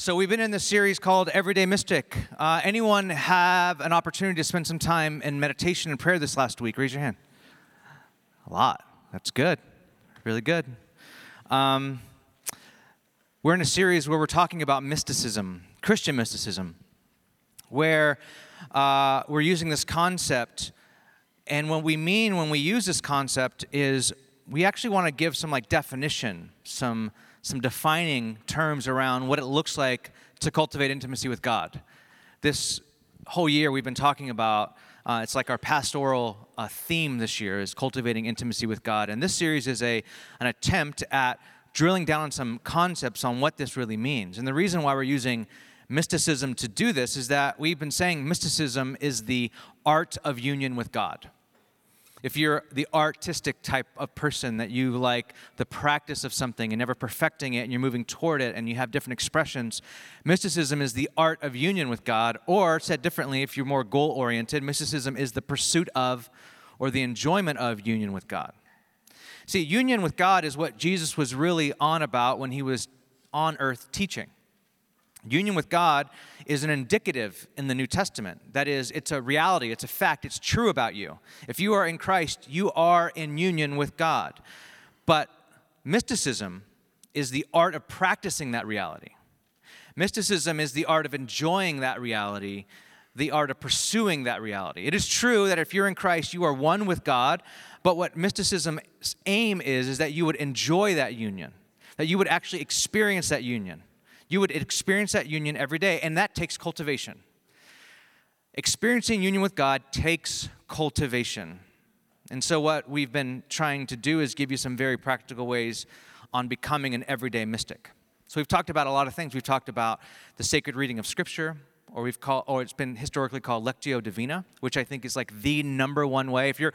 So we've been in this series called Everyday Mystic. Anyone have an opportunity to spend some time in meditation and prayer this last week? Raise your hand. A lot. That's good. Really good. We're in a series where we're talking about mysticism, Christian mysticism, where we're using this concept. And what we mean when we use this concept is we actually want to give some definition, some defining terms around what it looks like to cultivate intimacy with God. This whole year we've been talking about, it's like our pastoral theme this year is cultivating intimacy with God. And this series is an attempt at drilling down on some concepts on what this really means. And the reason why we're using mysticism to do this is that we've been saying mysticism is the art of union with God. If you're the artistic type of person that you like the practice of something and never perfecting it and you're moving toward it and you have different expressions, mysticism is the art of union with God. Or said differently, if you're more goal-oriented, mysticism is the pursuit of or the enjoyment of union with God. See, union with God is what Jesus was really on about when he was on earth teaching. Union with God is an indicative in the New Testament. That is, it's a reality, it's a fact, it's true about you. If you are in Christ, you are in union with God. But mysticism is the art of practicing that reality. Mysticism is the art of enjoying that reality, the art of pursuing that reality. It is true that if you're in Christ, you are one with God, but what mysticism's aim is that you would enjoy that union, that you would actually experience that union. You would experience that union every day, and that takes cultivation. Experiencing union with God takes cultivation. And so what we've been trying to do is give you some very practical ways on becoming an everyday mystic. So we've talked about a lot of things. We've talked about the sacred reading of Scripture, or it's been historically called Lectio Divina, which I think is the number one way. If you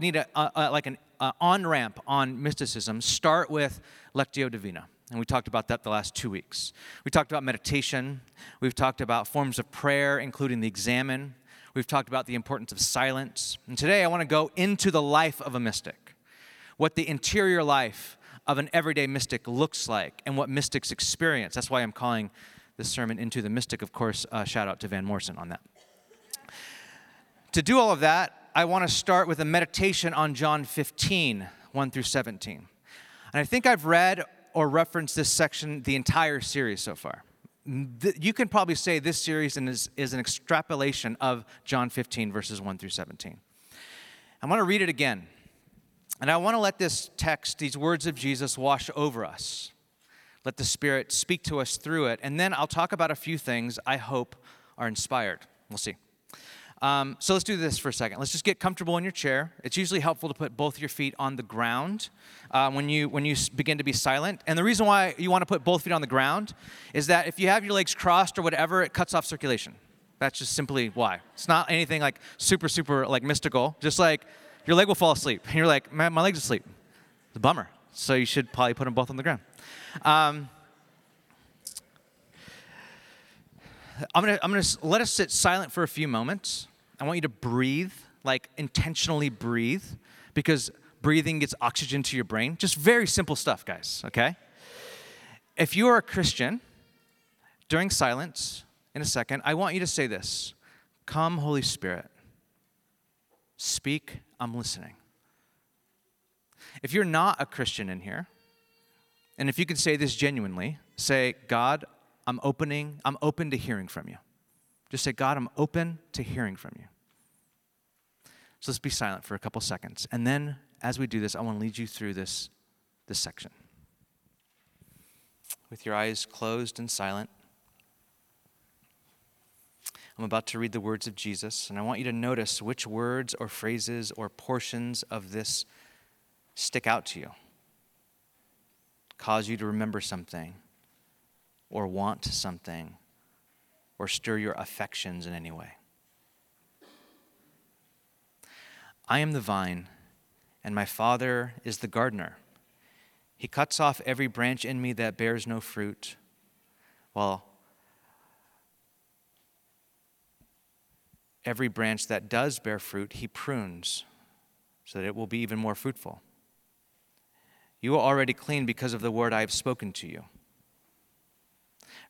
need an on-ramp on mysticism, start with Lectio Divina. And we talked about that the last 2 weeks. We talked about meditation. We've talked about forms of prayer, including the examen. We've talked about the importance of silence. And today I want to go into the life of a mystic, what the interior life of an everyday mystic looks like and what mystics experience. That's why I'm calling this sermon Into the Mystic. Of course, shout out to Van Morrison on that. To do all of that, I want to start with a meditation on John 15, 1 through 17. And I think I've read or reference this section the entire series so far. You can probably say this series is an extrapolation of John 15, verses 1 through 17. I'm going to read it again. And I want to let this text, these words of Jesus, wash over us. Let the Spirit speak to us through it. And then I'll talk about a few things I hope are inspired. We'll see. So let's do this for a second. Let's just get comfortable in your chair. It's usually helpful to put both your feet on the ground when you begin to be silent. And the reason why you want to put both feet on the ground is that if you have your legs crossed or whatever, it cuts off circulation. That's just simply why. It's not anything super mystical. Just your leg will fall asleep. And you're like, man, my leg's asleep. It's a bummer. So you should probably put them both on the ground. I'm gonna let us sit silent for a few moments. I want you to breathe, intentionally breathe, because breathing gets oxygen to your brain. Just very simple stuff, guys, okay? If you are a Christian, during silence, in a second, I want you to say this. Come, Holy Spirit. Speak, I'm listening. If you're not a Christian in here, and if you can say this genuinely, say, God, I'm open to hearing from you. Just say, God, I'm open to hearing from you. So let's be silent for a couple seconds. And then as we do this, I want to lead you through this section. With your eyes closed and silent, I'm about to read the words of Jesus, and I want you to notice which words or phrases or portions of this stick out to you, cause you to remember something, or want something, or stir your affections in any way. I am the vine, and my Father is the gardener. He cuts off every branch in me that bears no fruit, while every branch that does bear fruit, he prunes, so that it will be even more fruitful. You are already clean because of the word I have spoken to you.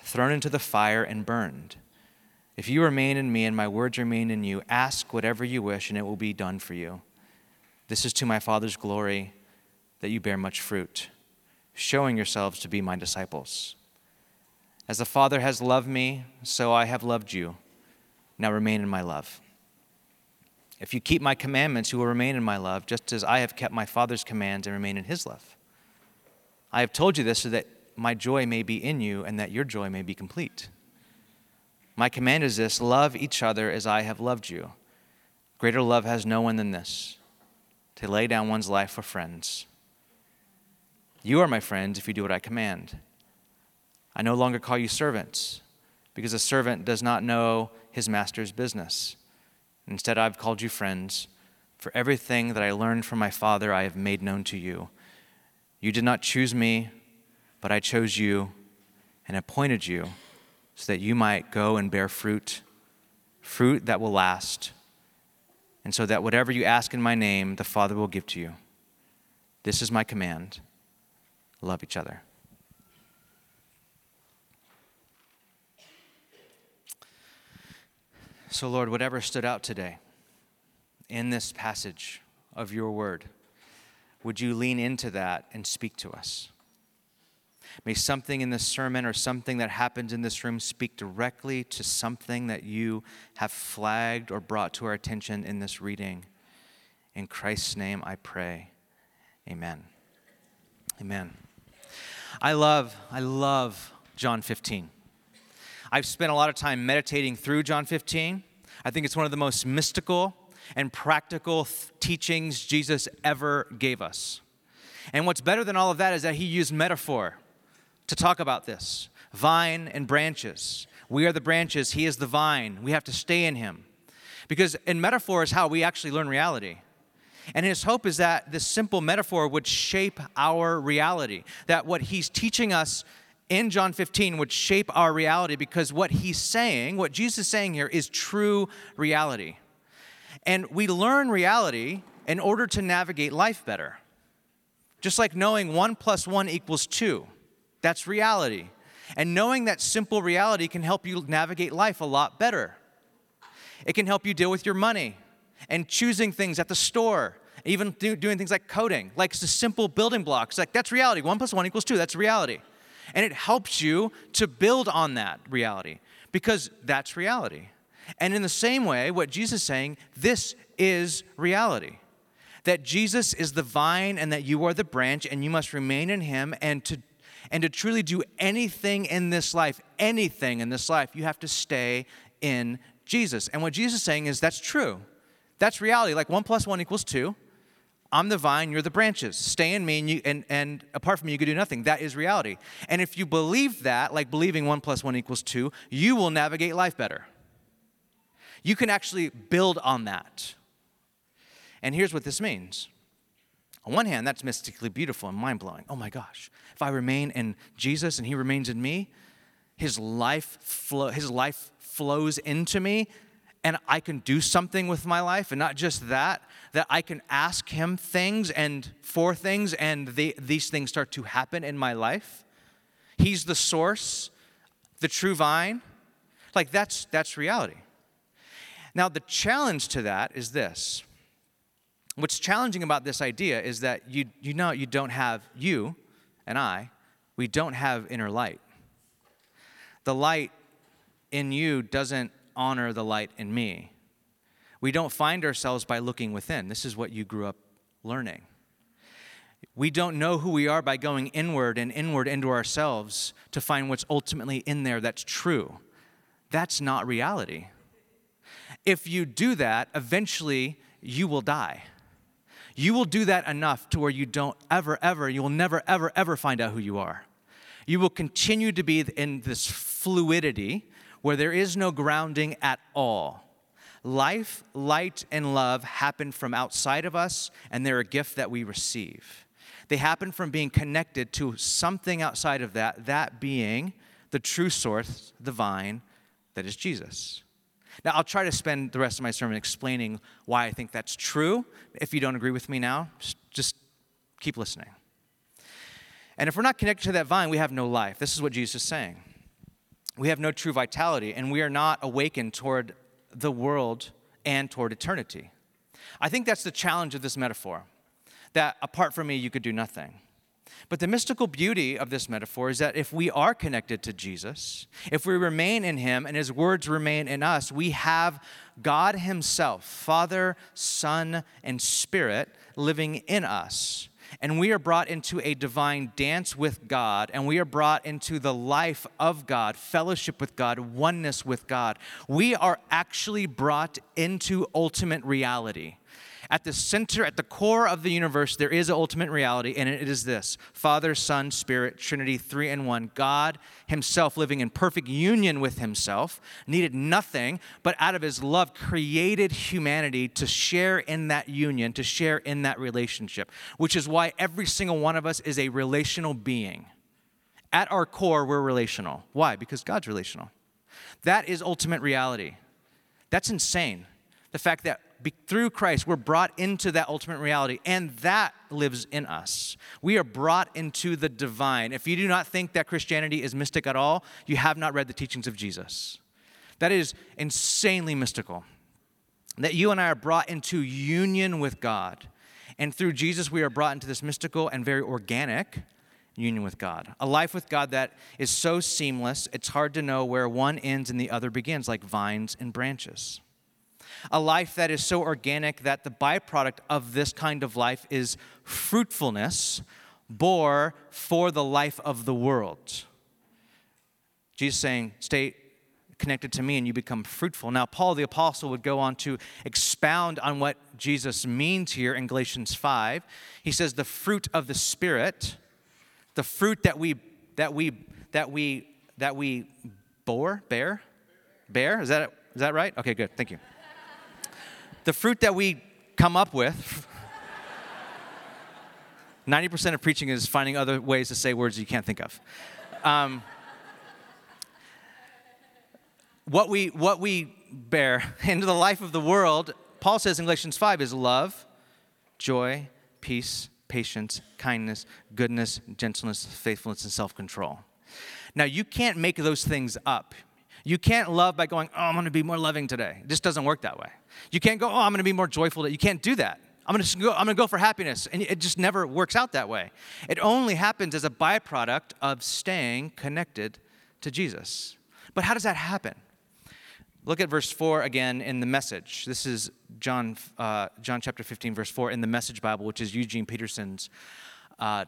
thrown into the fire, and burned. If you remain in me and my words remain in you, ask whatever you wish, and it will be done for you. This is to my Father's glory, that you bear much fruit, showing yourselves to be my disciples. As the Father has loved me, so I have loved you. Now remain in my love. If you keep my commandments, you will remain in my love, just as I have kept my Father's commands and remain in his love. I have told you this so that my joy may be in you and that your joy may be complete. My command is this: love each other as I have loved you. Greater love has no one than this, to lay down one's life for friends. You are my friends if you do what I command. I no longer call you servants, because a servant does not know his master's business. Instead, I've called you friends, for everything that I learned from my Father I have made known to you. You did not choose me, but I chose you and appointed you so that you might go and bear fruit, fruit that will last, and so that whatever you ask in my name, the Father will give to you. This is my command: love each other. So, Lord, whatever stood out today in this passage of your word, would you lean into that and speak to us? May something in this sermon or something that happens in this room speak directly to something that you have flagged or brought to our attention in this reading. In Christ's name I pray. Amen. Amen. I love John 15. I've spent a lot of time meditating through John 15. I think it's one of the most mystical and practical teachings Jesus ever gave us. And what's better than all of that is that he used metaphor to talk about this. Vine and branches. We are the branches. He is the vine. We have to stay in him. Because in metaphor is how we actually learn reality. And his hope is that this simple metaphor would shape our reality. That what he's teaching us in John 15 would shape our reality, because what he's saying, what Jesus is saying here, is true reality. And we learn reality in order to navigate life better. Just like knowing 1 + 1 = 2. That's reality. And knowing that simple reality can help you navigate life a lot better. It can help you deal with your money and choosing things at the store, even doing things like coding, like the simple building blocks. Like, that's reality. 1 + 1 = 2. That's reality. And it helps you to build on that reality, because that's reality. And in the same way, what Jesus is saying, this is reality. That Jesus is the vine and that you are the branch, and you must remain in him. And to truly do anything in this life, you have to stay in Jesus. And what Jesus is saying is that's true. That's reality. Like 1 + 1 = 2. I'm the vine, you're the branches. Stay in me, and apart from me, you can do nothing. That is reality. And if you believe that, like believing 1 + 1 = 2, you will navigate life better. You can actually build on that. And here's what this means. On one hand, that's mystically beautiful and mind-blowing. Oh my gosh. If I remain in Jesus and he remains in me, his life flows into me, and I can do something with my life. And not just that I can ask him things and for things, and these things start to happen in my life. He's the source, the true vine. Like, that's reality. Now, the challenge to that is this. What's challenging about this idea is that we don't have inner light. The light in you doesn't honor the light in me. We don't find ourselves by looking within. This is what you grew up learning. We don't know who we are by going inward and inward into ourselves to find what's ultimately in there that's true. That's not reality. If you do that, eventually you will die. You will do that enough to where you don't ever, ever, you will never, ever, ever find out who you are. You will continue to be in this fluidity where there is no grounding at all. Life, light, and love happen from outside of us, and they're a gift that we receive. They happen from being connected to something outside of that, that being the true source, the vine, that is Jesus. Now, I'll try to spend the rest of my sermon explaining why I think that's true. If you don't agree with me now, just keep listening. And if we're not connected to that vine, we have no life. This is what Jesus is saying. We have no true vitality, and we are not awakened toward the world and toward eternity. I think that's the challenge of this metaphor, that apart from me, you could do nothing. But the mystical beauty of this metaphor is that if we are connected to Jesus, if we remain in him and his words remain in us, we have God himself, Father, Son, and Spirit living in us. And we are brought into a divine dance with God, and we are brought into the life of God, fellowship with God, oneness with God. We are actually brought into ultimate reality. At the center, at the core of the universe, there is an ultimate reality, and it is this: Father, Son, Spirit, Trinity, three in one. God himself living in perfect union with himself, needed nothing, but out of his love created humanity to share in that union, to share in that relationship, which is why every single one of us is a relational being. At our core, we're relational. Why? Because God's relational. That is ultimate reality. That's insane. The fact that through Christ, we're brought into that ultimate reality, and that lives in us. We are brought into the divine. If you do not think that Christianity is mystic at all, you have not read the teachings of Jesus. That is insanely mystical, that you and I are brought into union with God. And through Jesus, we are brought into this mystical and very organic union with God, a life with God that is so seamless, it's hard to know where one ends and the other begins, like vines and branches. A life that is so organic that the byproduct of this kind of life is fruitfulness, bore for the life of the world. Jesus is saying, stay connected to me and you become fruitful. Now, Paul the Apostle would go on to expound on what Jesus means here in Galatians 5. He says the fruit of the Spirit, the fruit that we bear, is that right? Okay, good. Thank you. The fruit that we come up with, 90% of preaching is finding other ways to say words you can't think of. What we bear into the life of the world, Paul says in Galatians 5, is love, joy, peace, patience, kindness, goodness, gentleness, faithfulness, and self-control. Now, you can't make those things up. You can't love by going, oh, I'm going to be more loving today. It just doesn't work that way. You can't go, oh, I'm going to be more joyful today. You can't do that. I'm going to go for happiness. And it just never works out that way. It only happens as a byproduct of staying connected to Jesus. But how does that happen? Look at verse 4 again in the Message. This is John chapter 15, verse 4 in the Message Bible, which is Eugene Peterson's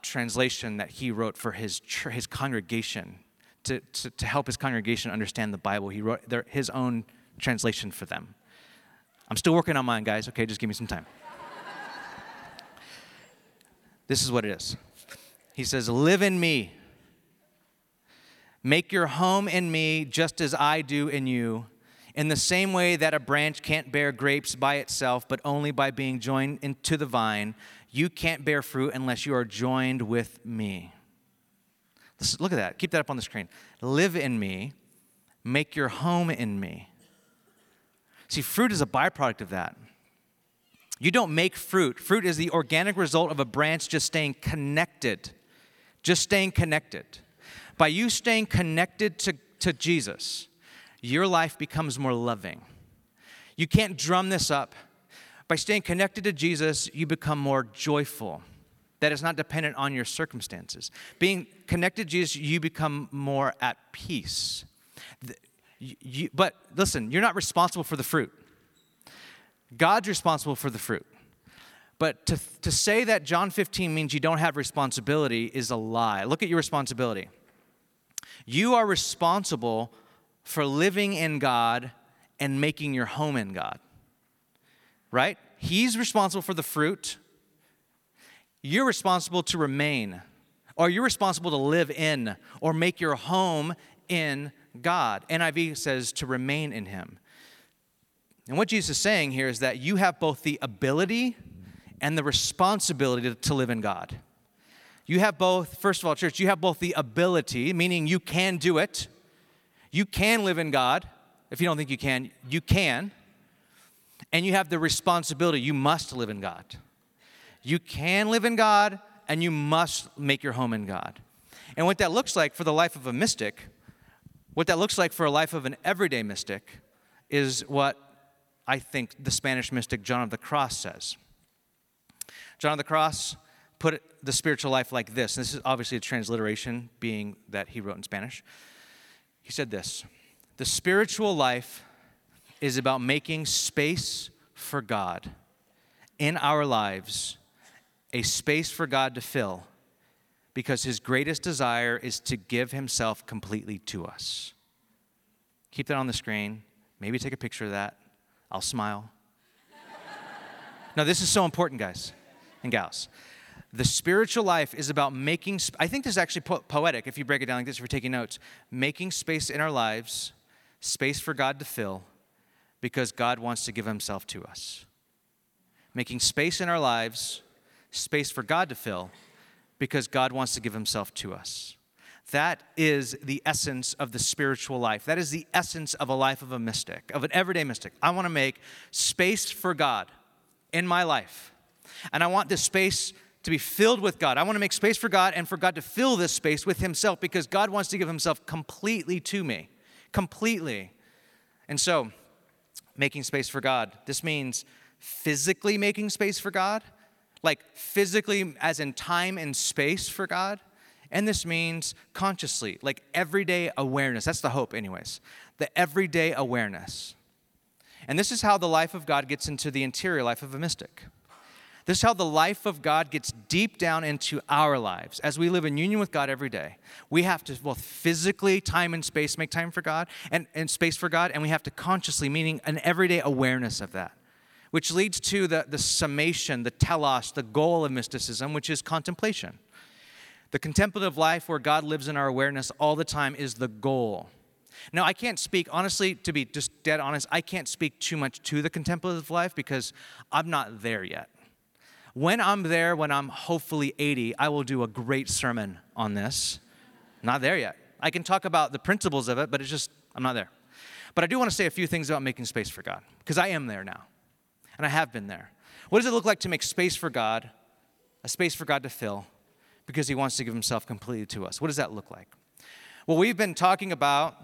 translation that he wrote for his congregation. To help his congregation understand the Bible, he wrote his own translation for them. I'm still working on mine, guys. Okay, just give me some time. This is what it is. He says, live in me. Make your home in me just as I do in you. In the same way that a branch can't bear grapes by itself, but only by being joined into the vine, you can't bear fruit unless you are joined with me. Look at that. Keep that up on the screen. Live in me. Make your home in me. See, fruit is a byproduct of that. You don't make fruit. Fruit is the organic result of a branch just staying connected. Just staying connected. By you staying connected to Jesus, your life becomes more loving. You can't drum this up. By staying connected to Jesus, you become more joyful. That is not dependent on your circumstances. Being connected to Jesus, you become more at peace. But listen, you're not responsible for the fruit. God's responsible for the fruit. But to say that John 15 means you don't have responsibility is a lie. Look at your responsibility. You are responsible for living in God and making your home in God. Right? He's responsible for the fruit. You're responsible to remain. Are you responsible to live in or make your home in God? NIV says to remain in him. And what Jesus is saying here is that you have both the ability and the responsibility to live in God. You have both, first of all, church, you have both the ability, meaning you can do it. You can live in God. If you don't think you can, you can. And you have the responsibility. You must live in God. You can live in God, and you must make your home in God. And what that looks like for the life of a mystic, what that looks like for a life of an everyday mystic, is what I think the Spanish mystic John of the Cross says. John of the Cross put the spiritual life like this. This is obviously a transliteration, being that he wrote in Spanish. He said this: the spiritual life is about making space for God in our lives, a space for God to fill, because his greatest desire is to give himself completely to us. Keep that on the screen. Maybe take a picture of that. I'll smile. No, this is so important, guys and gals. The spiritual life is about making, I think this is actually poetic if you break it down like this, if you're taking notes, making space in our lives, space for God to fill, because God wants to give himself to us. Making space in our lives, space for God to fill, because God wants to give himself to us. That is the essence of the spiritual life. That is the essence of a life of a mystic, of an everyday mystic. I want to make space for God in my life. And I want this space to be filled with God. I want to make space for God and for God to fill this space with himself, because God wants to give himself completely to me, completely. And so, making space for God. This means physically making space for God, like physically as in time and space for God. And this means consciously, like everyday awareness. That's the hope anyways, the everyday awareness. And this is how the life of God gets into the interior life of a mystic. This is how the life of God gets deep down into our lives. As we live in union with God every day, we have to both physically, time and space, make time for God and space for God, and we have to consciously, meaning an everyday awareness of that, which leads to the summation, the telos, the goal of mysticism, which is contemplation. The contemplative life where God lives in our awareness all the time is the goal. Now, I can't speak, honestly, to be just dead honest, I can't speak too much to the contemplative life because I'm not there yet. When I'm there, when I'm hopefully 80, I will do a great sermon on this. Not there yet. I can talk about the principles of it, but it's just, I'm not there. But I do want to say a few things about making space for God, because I am there now, and I have been there. What does it look like to make space for God, a space for God to fill, because he wants to give himself completely to us? What does that look like? Well, we've been talking about,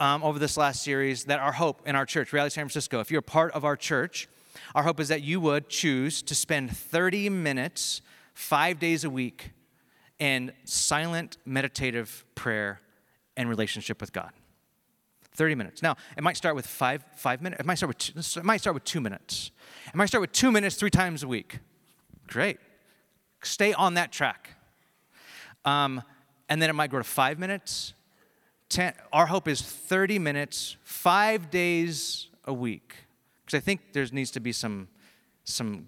over this last series, that our hope in our church, Reality San Francisco, if you're a part of our church, our hope is that you would choose to spend 30 minutes, 5 days a week, in silent meditative prayer and relationship with God. 30 minutes. Now, it might start with five minutes. It might start with two minutes. It might start with 2 minutes 3 times a week. Great. Stay on that track. And then it might go to 5 minutes. 10. Our hope is 30 minutes, 5 days a week. Because I think there needs to be some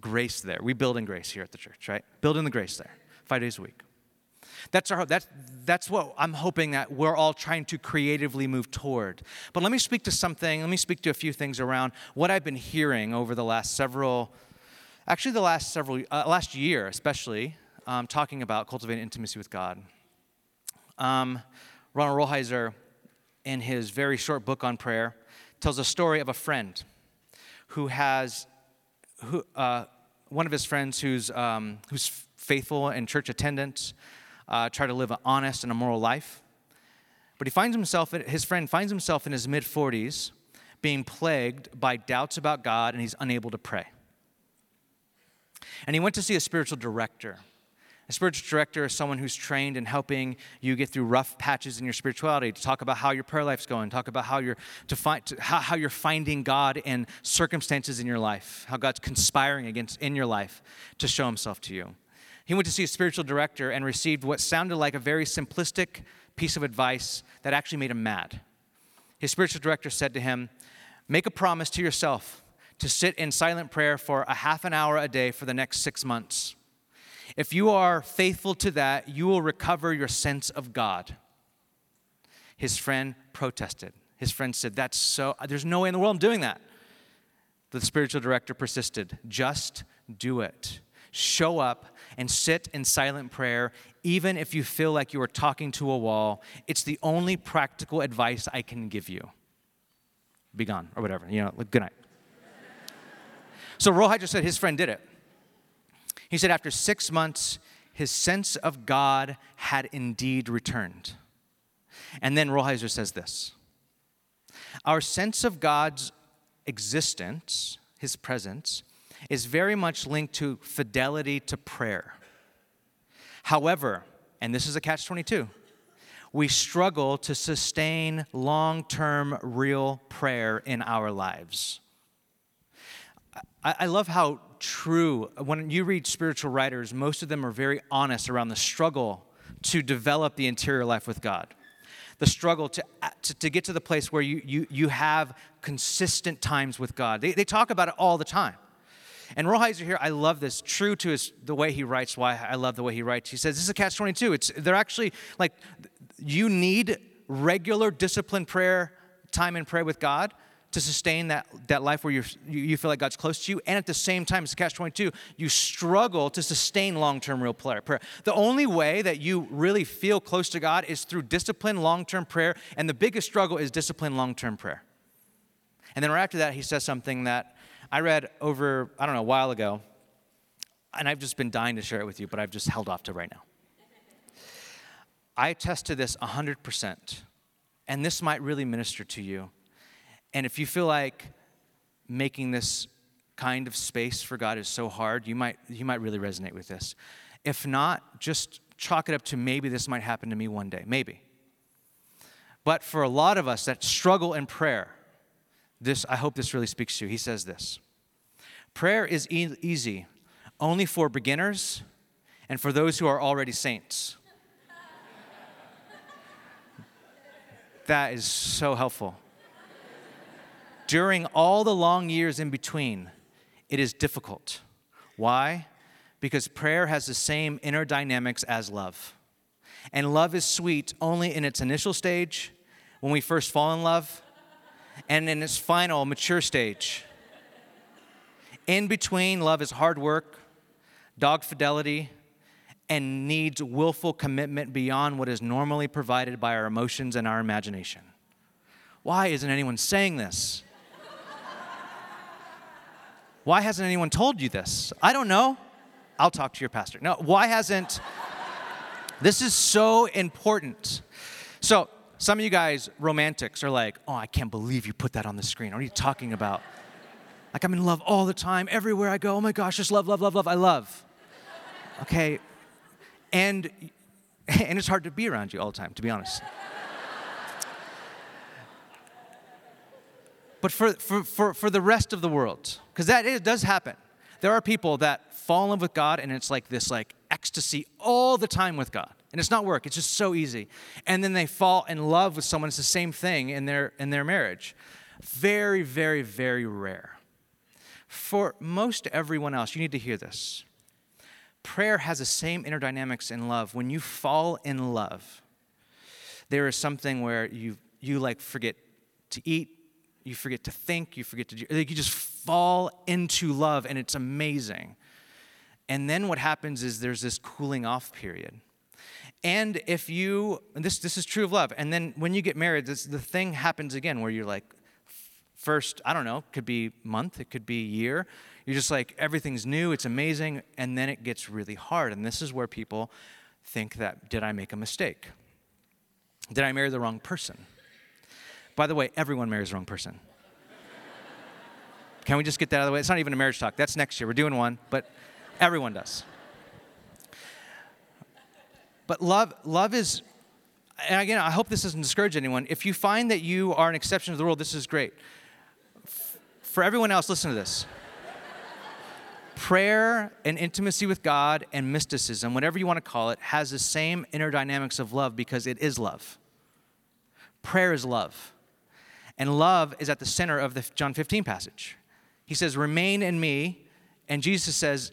grace there. We build in grace here at the church, right? Build in the grace there, 5 days a week. That's our hope. That's what I'm hoping that we're all trying to creatively move toward. But let me speak to something. Let me speak to a few things around what I've been hearing over the last several, actually the last several, last year especially, talking about cultivating intimacy with God. Ronald Rolheiser, in his very short book on prayer, tells a story of a friend who one of his friends who's faithful in church attendance, try to live an honest and a moral life, but his friend finds himself in his mid-40s being plagued by doubts about God, and he's unable to pray. And he went to see a spiritual director. A spiritual director is someone who's trained in helping you get through rough patches in your spirituality, to talk about how your prayer life's going, talk about how you're finding God in circumstances in your life, how God's conspiring in your life to show himself to you. He went to see a spiritual director and received what sounded like a very simplistic piece of advice that actually made him mad. His spiritual director said to him, "Make a promise to yourself to sit in silent prayer for a half an hour a day for the next 6 months. If you are faithful to that, you will recover your sense of God. His friend protested. His friend said, there's no way in the world I'm doing that. The spiritual director persisted. Just do it. Show up and sit in silent prayer, even if you feel like you are talking to a wall. It's the only practical advice I can give you. Be gone, or whatever. Good night. So Rolheiser said his friend did it. He said after 6 months, his sense of God had indeed returned. And then Rolheiser says this. Our sense of God's existence, his presence, is very much linked to fidelity to prayer. However, and this is a catch-22, we struggle to sustain long-term real prayer in our lives. I love how true, when you read spiritual writers, most of them are very honest around the struggle to develop the interior life with God. The struggle to get to the place where you have consistent times with God. They talk about it all the time. And Rolheiser here, I love this, true to the way he writes, why I love the way he writes. He says, this is a catch-22. They're actually, you need regular disciplined prayer, time in prayer with God to sustain that life where you feel like God's close to you. And at the same time, it's a catch-22, you struggle to sustain long-term real prayer. The only way that you really feel close to God is through disciplined long-term prayer. And the biggest struggle is disciplined long-term prayer. And then right after that, he says something that I read over, a while ago, and I've just been dying to share it with you, but I've just held off to right now. I attest to this 100%, and this might really minister to you. And if you feel like making this kind of space for God is so hard, you might really resonate with this. If not, just chalk it up to maybe this might happen to me one day, maybe. But for a lot of us that struggle in prayer, I hope this really speaks to you. He says this. Prayer is easy only for beginners and for those who are already saints. That is so helpful. During all the long years in between, it is difficult. Why? Because prayer has the same inner dynamics as love. And love is sweet only in its initial stage, when we first fall in love, and in its final mature stage. In between, love is hard work, dog fidelity, and needs willful commitment beyond what is normally provided by our emotions and our imagination. Why isn't anyone saying this? Why hasn't anyone told you this? I don't know. I'll talk to your pastor. No, why hasn't? This is so important. So, some of you guys, romantics, are like, oh, I can't believe you put that on the screen. What are you talking about? I'm in love all the time, everywhere I go. Oh my gosh, just love, love, love, love. I love. Okay? And it's hard to be around you all the time, to be honest. But for the rest of the world, because it does happen. There are people that fall in love with God, and it's this ecstasy all the time with God. And it's not work, it's just so easy. And then they fall in love with someone. It's the same thing in their marriage. Very, very, very rare. For most everyone else, you need to hear this. Prayer has the same inner dynamics in love. When you fall in love, there is something where you forget to eat, you forget to think, you forget to do. You just fall into love, and it's amazing. And then what happens is there's this cooling off period. And this is true of love. And then when you get married, the thing happens again where you're first, could be month, it could be year. You're just everything's new, it's amazing. And then it gets really hard. And this is where people think that, did I make a mistake? Did I marry the wrong person? By the way, everyone marries the wrong person. Can we just get that out of the way? It's not even a marriage talk. That's next year. We're doing one, but everyone does. But love is, and again, I hope this doesn't discourage anyone. If you find that you are an exception to the rule, this is great. For everyone else, listen to this. Prayer and intimacy with God and mysticism, whatever you want to call it, has the same inner dynamics of love because it is love. Prayer is love. And love is at the center of the John 15 passage. He says, remain in me. And Jesus says,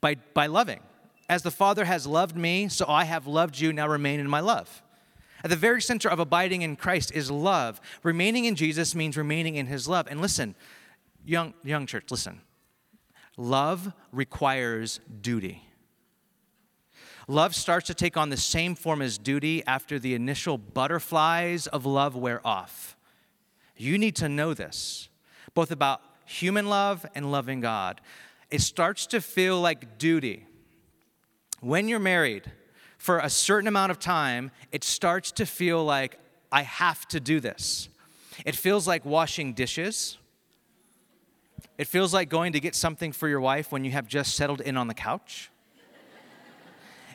by loving. As the Father has loved me, so I have loved you, now remain in my love. At the very center of abiding in Christ is love. Remaining in Jesus means remaining in his love. And listen, young church, listen. Love requires duty. Love starts to take on the same form as duty after the initial butterflies of love wear off. You need to know this, both about human love and loving God. It starts to feel like duty. When you're married for a certain amount of time, it starts to feel like, I have to do this. It feels like washing dishes. It feels like going to get something for your wife when you have just settled in on the couch.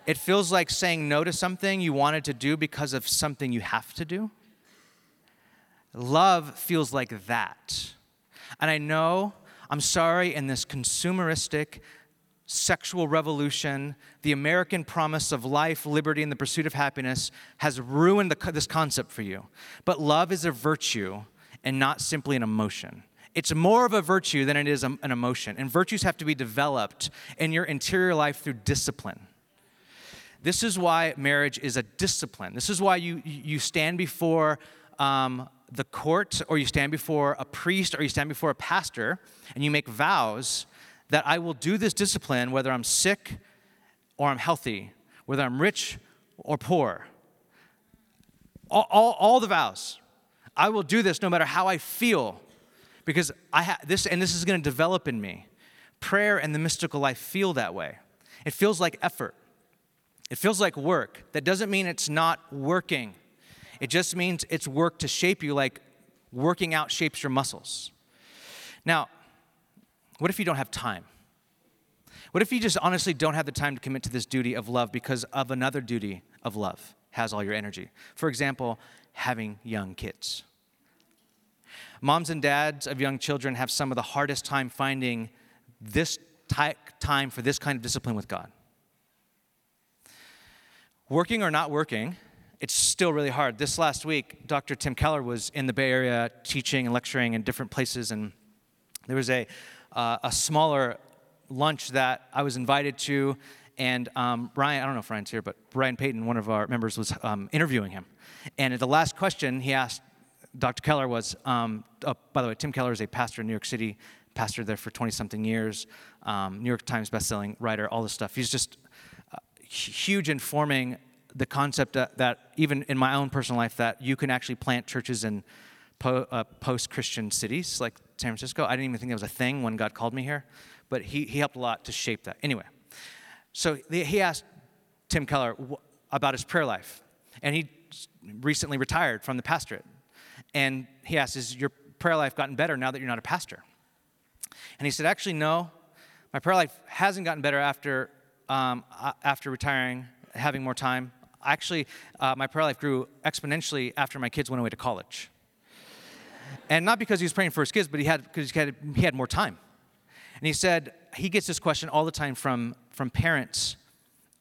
It feels like saying no to something you wanted to do because of something you have to do. Love feels like that. And I know, I'm sorry, in this consumeristic sexual revolution, the American promise of life, liberty, and the pursuit of happiness has ruined this concept for you. But love is a virtue and not simply an emotion. It's more of a virtue than it is an emotion. And virtues have to be developed in your interior life through discipline. This is why marriage is a discipline. This is why you stand before the court, or you stand before a priest, or you stand before a pastor, and you make vows that I will do this discipline whether I'm sick or I'm healthy, whether I'm rich or poor. All the vows. I will do this no matter how I feel, because this is going to develop in me. Prayer and the mystical life feel that way. It feels like effort. It feels like work. That doesn't mean it's not working. It just means it's work to shape you, like working out shapes your muscles. Now, what if you don't have time? What if you just honestly don't have the time to commit to this duty of love because of another duty of love has all your energy? For example, having young kids. Moms and dads of young children have some of the hardest time finding this time for this kind of discipline with God. Working or not working, it's still really hard. This last week, Dr. Tim Keller was in the Bay Area teaching and lecturing in different places, and there was a smaller lunch that I was invited to, and Ryan, I don't know if Ryan's here, but Ryan Payton, one of our members, was interviewing him. And at the last question he asked Dr. Keller was, by the way, Tim Keller is a pastor in New York City, pastored there for 20-something years, New York Times bestselling writer, all this stuff. He's just huge in forming the concept that even in my own personal life, that you can actually plant churches in post-Christian cities like San Francisco. I didn't even think that was a thing when God called me here, but he helped a lot to shape that. Anyway, so he asked Tim Keller about his prayer life, and he recently retired from the pastorate. And he asked, has your prayer life gotten better now that you're not a pastor? And he said, actually, no. My prayer life hasn't gotten better after retiring, having more time. Actually, my prayer life grew exponentially after my kids went away to college. And not because he was praying for his kids, but because he had more time. And he said, he gets this question all the time from parents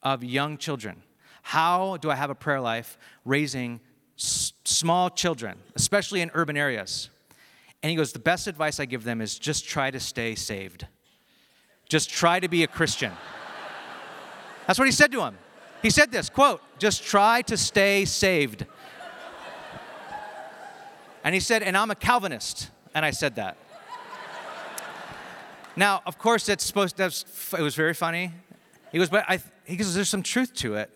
of young children. How do I have a prayer life raising small children, especially in urban areas? And he goes, the best advice I give them is just try to stay saved. Just try to be a Christian. That's what he said to him. He said this, quote, just try to stay saved. And he said, and I'm a Calvinist. And I said that. Now, of course, it was very funny. He goes, but he goes, there's some truth to it.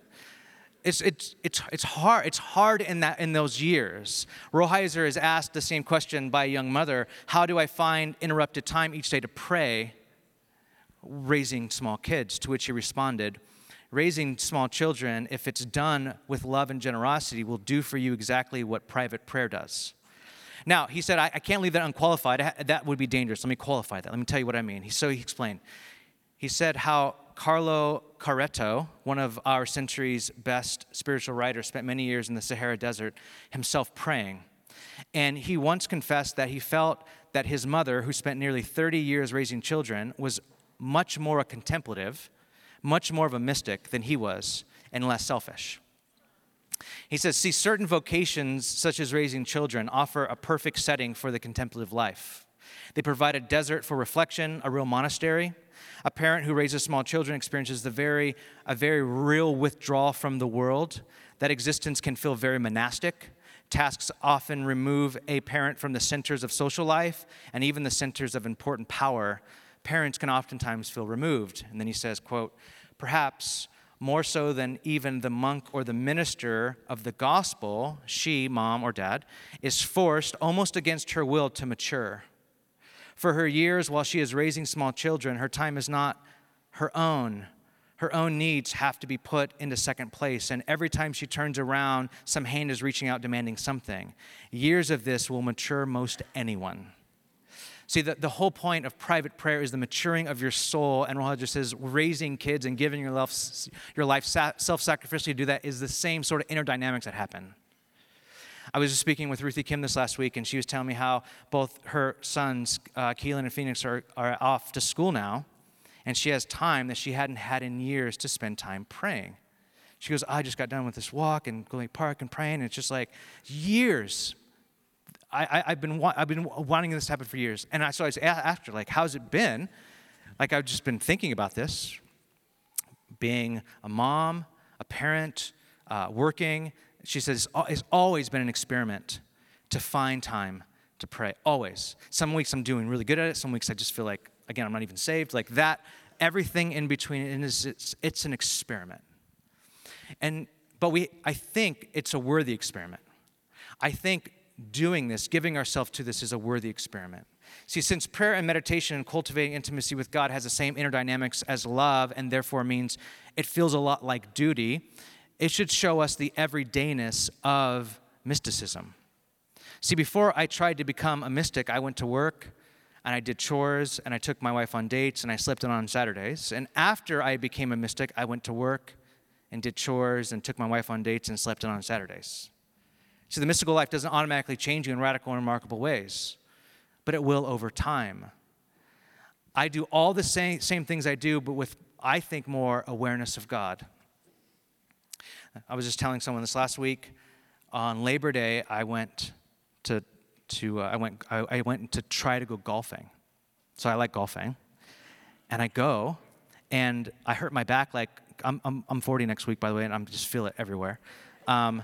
It's hard in those years. Rolheiser is asked the same question by a young mother, how do I find interrupted time each day to pray, raising small kids? To which he responded, raising small children, if it's done with love and generosity, will do for you exactly what private prayer does. Now, he said, I can't leave that unqualified. That would be dangerous. Let me qualify that. Let me tell you what I mean. So he explained. He said how Carlo Carretto, one of our century's best spiritual writers, spent many years in the Sahara Desert himself praying. And he once confessed that he felt that his mother, who spent nearly 30 years raising children, was much more a contemplative, much more of a mystic than he was, and less selfish. He says, see, certain vocations, such as raising children, offer a perfect setting for the contemplative life. They provide a desert for reflection, a real monastery, A parent who raises small children experiences a very real withdrawal from the world. That existence can feel very monastic. Tasks often remove a parent from the centers of social life and even the centers of important power. Parents can oftentimes feel removed. And then he says, quote, perhaps more so than even the monk or the minister of the gospel, she, mom or dad, is forced almost against her will to mature. For her years while she is raising small children, her time is not her own. Her own needs have to be put into second place, and every time she turns around, some hand is reaching out demanding something. Years of this will mature most anyone. See, the whole point of private prayer is the maturing of your soul, and Rolheiser says raising kids and giving your life self-sacrificially to do that is the same sort of inner dynamics that happen. I was just speaking with Ruthie Kim this last week, and she was telling me how both her sons, Keelan and Phoenix, are off to school now. And she has time that she hadn't had in years to spend time praying. She goes, I just got done with this walk and going to the park and praying. And it's just like years. I've been wanting this to happen for years. And so I was after, like, how's it been? Like, I've just been thinking about this. Being a mom, a parent, working. She says, it's always been an experiment to find time to pray. Always. Some weeks I'm doing really good at it. Some weeks I just feel like, again, I'm not even saved, like that, everything in between, it's an experiment. I think it's a worthy experiment. I think doing this, giving ourselves to this is a worthy experiment. See, since prayer and meditation and cultivating intimacy with God has the same inner dynamics as love and therefore means it feels a lot like duty, it should show us the everydayness of mysticism. See, before I tried to become a mystic, I went to work, and I did chores, and I took my wife on dates, and I slept in on Saturdays. And after I became a mystic, I went to work and did chores and took my wife on dates and slept in on Saturdays. So the mystical life doesn't automatically change you in radical and remarkable ways, but it will over time. I do all the same things I do, but with, I think, more awareness of God. I was just telling someone this last week. On Labor Day, I went to... I went to try to go golfing. So I like golfing. And I go, and I hurt my back. Like, I'm 40 next week, by the way, and I just feel it everywhere. And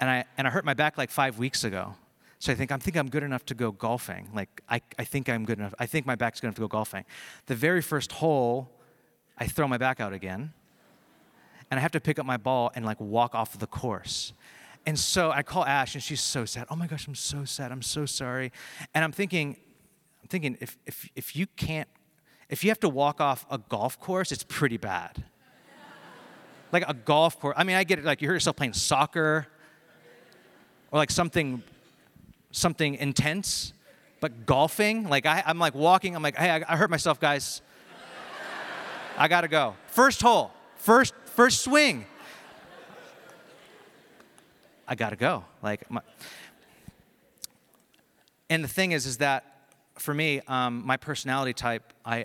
I hurt my back like 5 weeks ago. So I think I'm good enough to go golfing. Like, I think I'm good enough. I think my back's good enough to go golfing. The very first hole, I throw my back out again. And I have to pick up my ball and, like, walk off the course. And so I call Ash, and she's so sad. Oh, my gosh, I'm so sad. I'm so sorry. And I'm thinking, if you have to walk off a golf course, it's pretty bad. Like a golf course. I mean, I get it. Like, you hurt yourself playing soccer or, like, something intense. But golfing, like, I'm, like, walking. I'm like, hey, I hurt myself, guys. I got to go. First hole. First swing. I gotta go. Like, and the thing is that for me, my personality type, I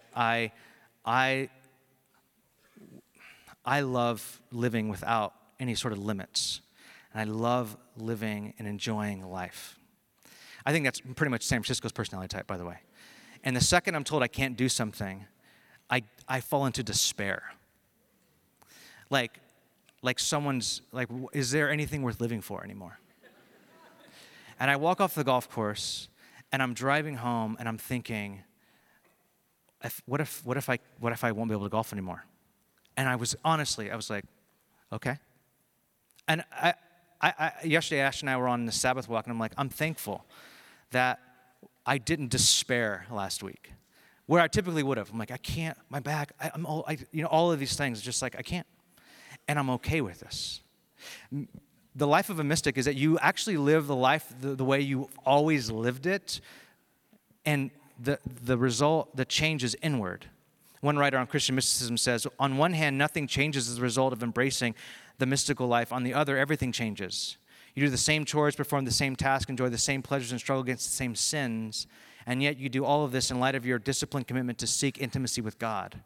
love living without any sort of limits, and I love living and enjoying life. I think that's pretty much San Francisco's personality type, by the way. And the second I'm told I can't do something, I fall into despair. Like someone's, like, is there anything worth living for anymore? And I walk off the golf course, and I'm driving home, and I'm thinking, what if I won't be able to golf anymore? And I was like, okay. And yesterday, Ash and I were on the Sabbath walk, and I'm like, I'm thankful that I didn't despair last week, where I typically would have. I'm like, I can't, my back, all of these things, just like, I can't. And I'm okay with this. The life of a mystic is that you actually live the life the way you always lived it, and the result, the change is inward. One writer on Christian mysticism says, on one hand, nothing changes as a result of embracing the mystical life. On the other, everything changes. You do the same chores, perform the same tasks, enjoy the same pleasures, and struggle against the same sins, and yet you do all of this in light of your disciplined commitment to seek intimacy with God.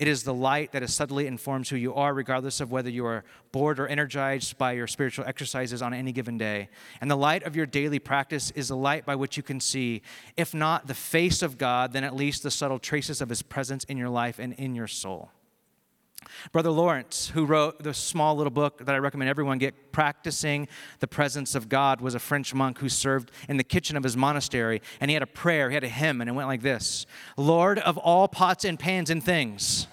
It is the light that subtly informs who you are, regardless of whether you are bored or energized by your spiritual exercises on any given day. And the light of your daily practice is the light by which you can see, if not the face of God, then at least the subtle traces of his presence in your life and in your soul. Brother Lawrence, who wrote the small little book that I recommend everyone get, Practicing the Presence of God, was a French monk who served in the kitchen of his monastery, and he had a prayer, he had a hymn, and it went like this: Lord of all pots and pans and things,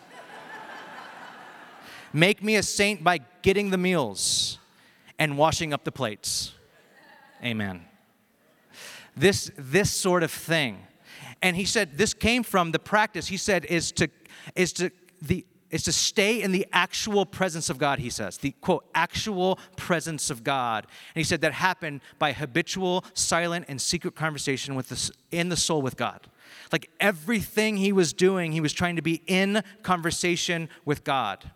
make me a saint by getting the meals and washing up the plates. Amen. This sort of thing. And he said this came from the practice, he said, is to stay in the actual presence of God, he says. The, quote, actual presence of God. And he said that happened by habitual, silent, and secret conversation in the soul with God. Like everything he was doing, he was trying to be in conversation with God.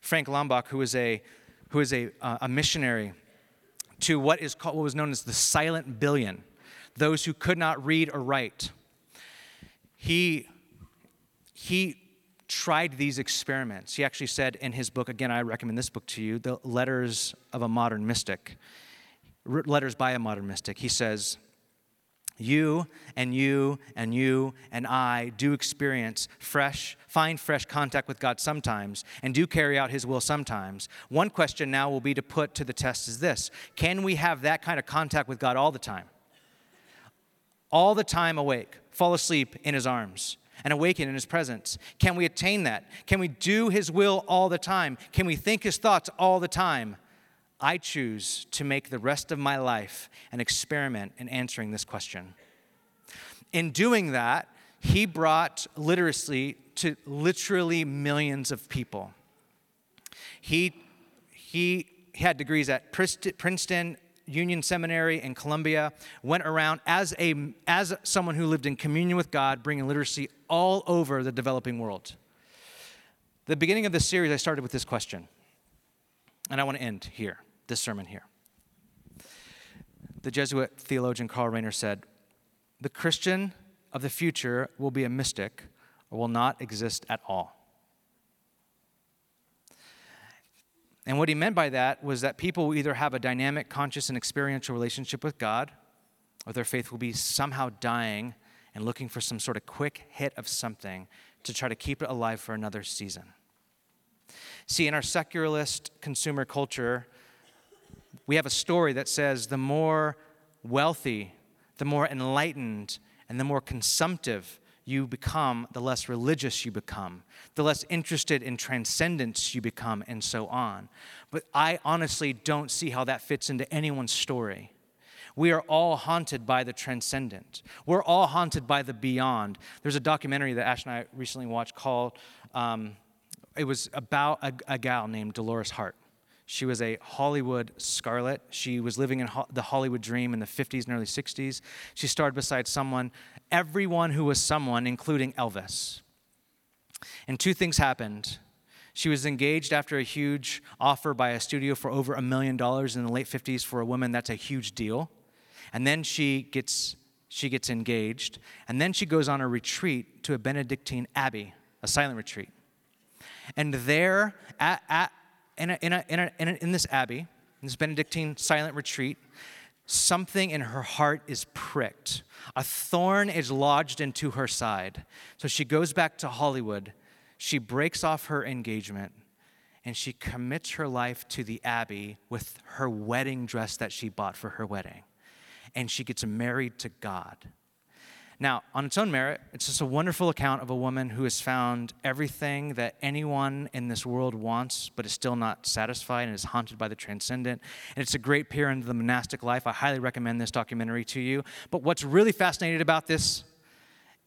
Frank Lombach, who is a missionary to what was known as the silent billion, those who could not read or write, he tried these experiments. He actually said in his book, again, I recommend this book to you, The Letters of a Modern Mystic, Letters by a Modern Mystic. He says, you and you and you and I do experience find fresh contact with God sometimes and do carry out his will sometimes. One question now will be to put to the test is this: can we have that kind of contact with God all the time? All the time awake, fall asleep in his arms, and awaken in his presence. Can we attain that? Can we do his will all the time? Can we think his thoughts all the time? I choose to make the rest of my life an experiment in answering this question. In doing that, he brought literacy to literally millions of people. He had degrees at Princeton, Union Seminary in Columbia, went around as someone who lived in communion with God, bringing literacy all over the developing world. The beginning of this series, I started with this question, and I want to end here, this sermon here. The Jesuit theologian Karl Rahner said, the Christian of the future will be a mystic or will not exist at all. And what he meant by that was that people will either have a dynamic, conscious, and experiential relationship with God, or their faith will be somehow dying and looking for some sort of quick hit of something to try to keep it alive for another season. See, in our secularist consumer culture, we have a story that says the more wealthy, the more enlightened, and the more consumptive you become, the less religious you become, the less interested in transcendence you become, and so on. But I honestly don't see how that fits into anyone's story. We are all haunted by the transcendent. We're all haunted by the beyond. There's a documentary that Ash and I recently watched called, it was about a gal named Dolores Hart. She was a Hollywood starlet. She was living in the Hollywood dream in the 50s and early 60s. She starred beside everyone who was someone, including Elvis. And two things happened. She was engaged after a huge offer by a studio for over $1 million in the late 50s. For a woman, that's a huge deal. And then she gets engaged. And then she goes on a retreat to a Benedictine abbey, a silent retreat. And there in this abbey, in this Benedictine silent retreat, something in her heart is pricked. A thorn is lodged into her side. So she goes back to Hollywood. She breaks off her engagement, and she commits her life to the abbey with her wedding dress that she bought for her wedding. And she gets married to God. Now, on its own merit, it's just a wonderful account of a woman who has found everything that anyone in this world wants, but is still not satisfied and is haunted by the transcendent. And it's a great peer into the monastic life. I highly recommend this documentary to you. But what's really fascinating about this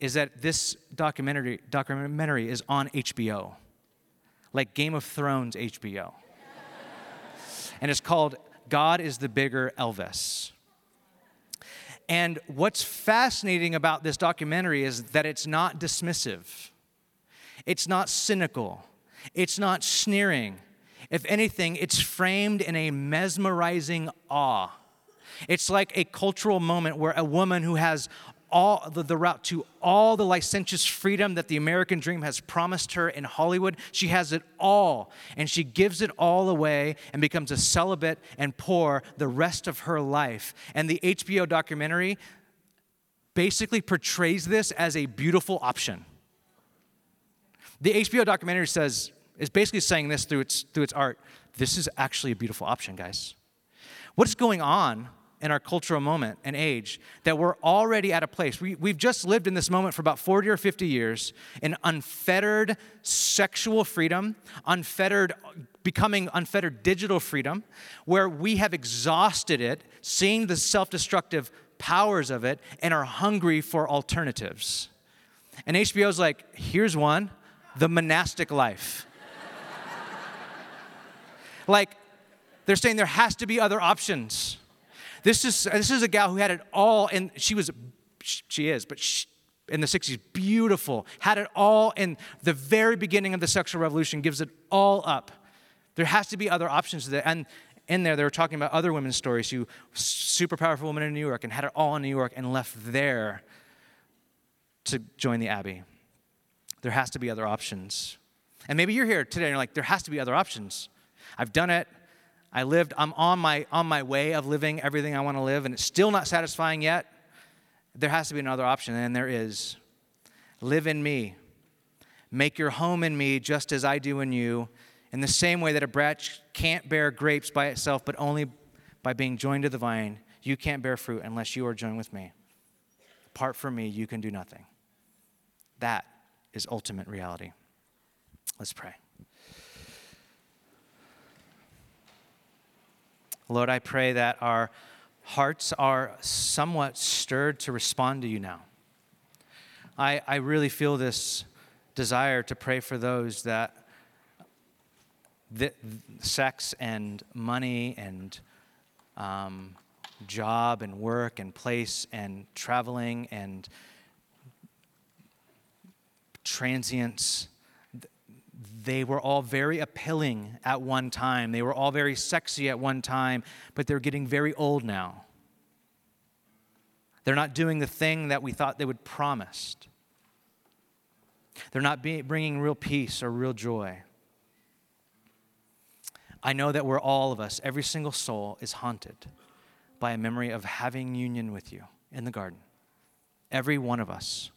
is that this documentary is on HBO, like Game of Thrones HBO. And it's called God is the Bigger Elvis. And what's fascinating about this documentary is that it's not dismissive. It's not cynical. It's not sneering. If anything, it's framed in a mesmerizing awe. It's like a cultural moment where a woman who has all the route to all the licentious freedom that the American dream has promised her in Hollywood. She has it all, and she gives it all away and becomes a celibate and poor the rest of her life. And the HBO documentary basically portrays this as a beautiful option. The HBO documentary says, is basically saying this through its art, this is actually a beautiful option, guys. What's going on in our cultural moment and age that we're already at a place? We've just lived in this moment for about 40 or 50 years in unfettered sexual freedom, becoming unfettered digital freedom, where we have exhausted it, seeing the self-destructive powers of it, and are hungry for alternatives. And HBO's like, here's one, the monastic life. Like, they're saying there has to be other options. This is a gal who had it all, and she is in the 60s, beautiful, had it all in the very beginning of the sexual revolution, gives it all up. There has to be other options there. And in there, they were talking about other women's stories who, super powerful women in New York, and had it all in New York and left there to join the Abbey. There has to be other options. And maybe you're here today and you're like, there has to be other options. I've done it. I lived. I'm on my way of living everything I want to live, and it's still not satisfying yet. There has to be another option, and there is. Live in me. Make your home in me just as I do in you, in the same way that a branch can't bear grapes by itself, but only by being joined to the vine. You can't bear fruit unless you are joined with me. Apart from me, you can do nothing. That is ultimate reality. Let's pray. Lord, I pray that our hearts are somewhat stirred to respond to you now. I really feel this desire to pray for those that sex and money and job and work and place and traveling and transience, they were all very appealing at one time. They were all very sexy at one time, but they're getting very old now. They're not doing the thing that we thought they would promised. They're not bringing real peace or real joy. I know that we're all of us, every single soul, is haunted by a memory of having union with you in the garden. Every one of us.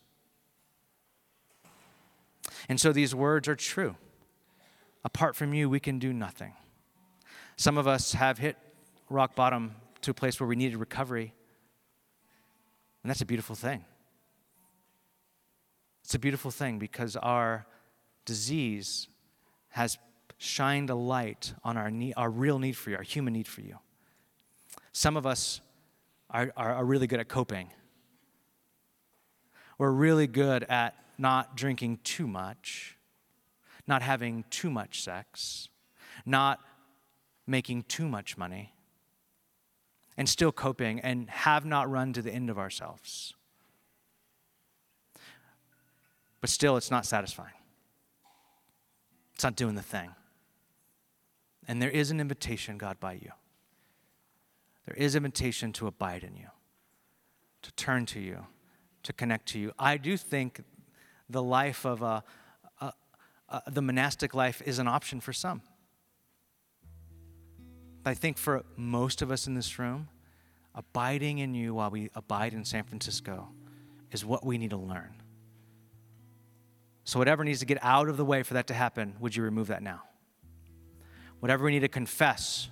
And so these words are true. Apart from you, we can do nothing. Some of us have hit rock bottom to a place where we needed recovery. And that's a beautiful thing. It's a beautiful thing because our disease has shined a light on our real need for you, our human need for you. Some of us are really good at coping. We're really good at not drinking too much, not having too much sex, not making too much money, and still coping and have not run to the end of ourselves. But still, it's not satisfying. It's not doing the thing. And there is an invitation, God, by you. There is an invitation to abide in you, to turn to you, to connect to you. I do think the life of the monastic life is an option for some. But I think for most of us in this room, abiding in you while we abide in San Francisco is what we need to learn. So whatever needs to get out of the way for that to happen, would you remove that now? Whatever we need to confess,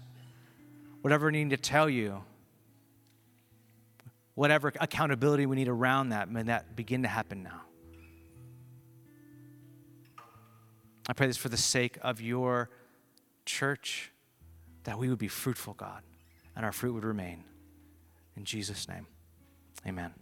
whatever we need to tell you, whatever accountability we need around that, may that begin to happen now. I pray this for the sake of your church, that we would be fruitful, God, and our fruit would remain. In Jesus' name, amen.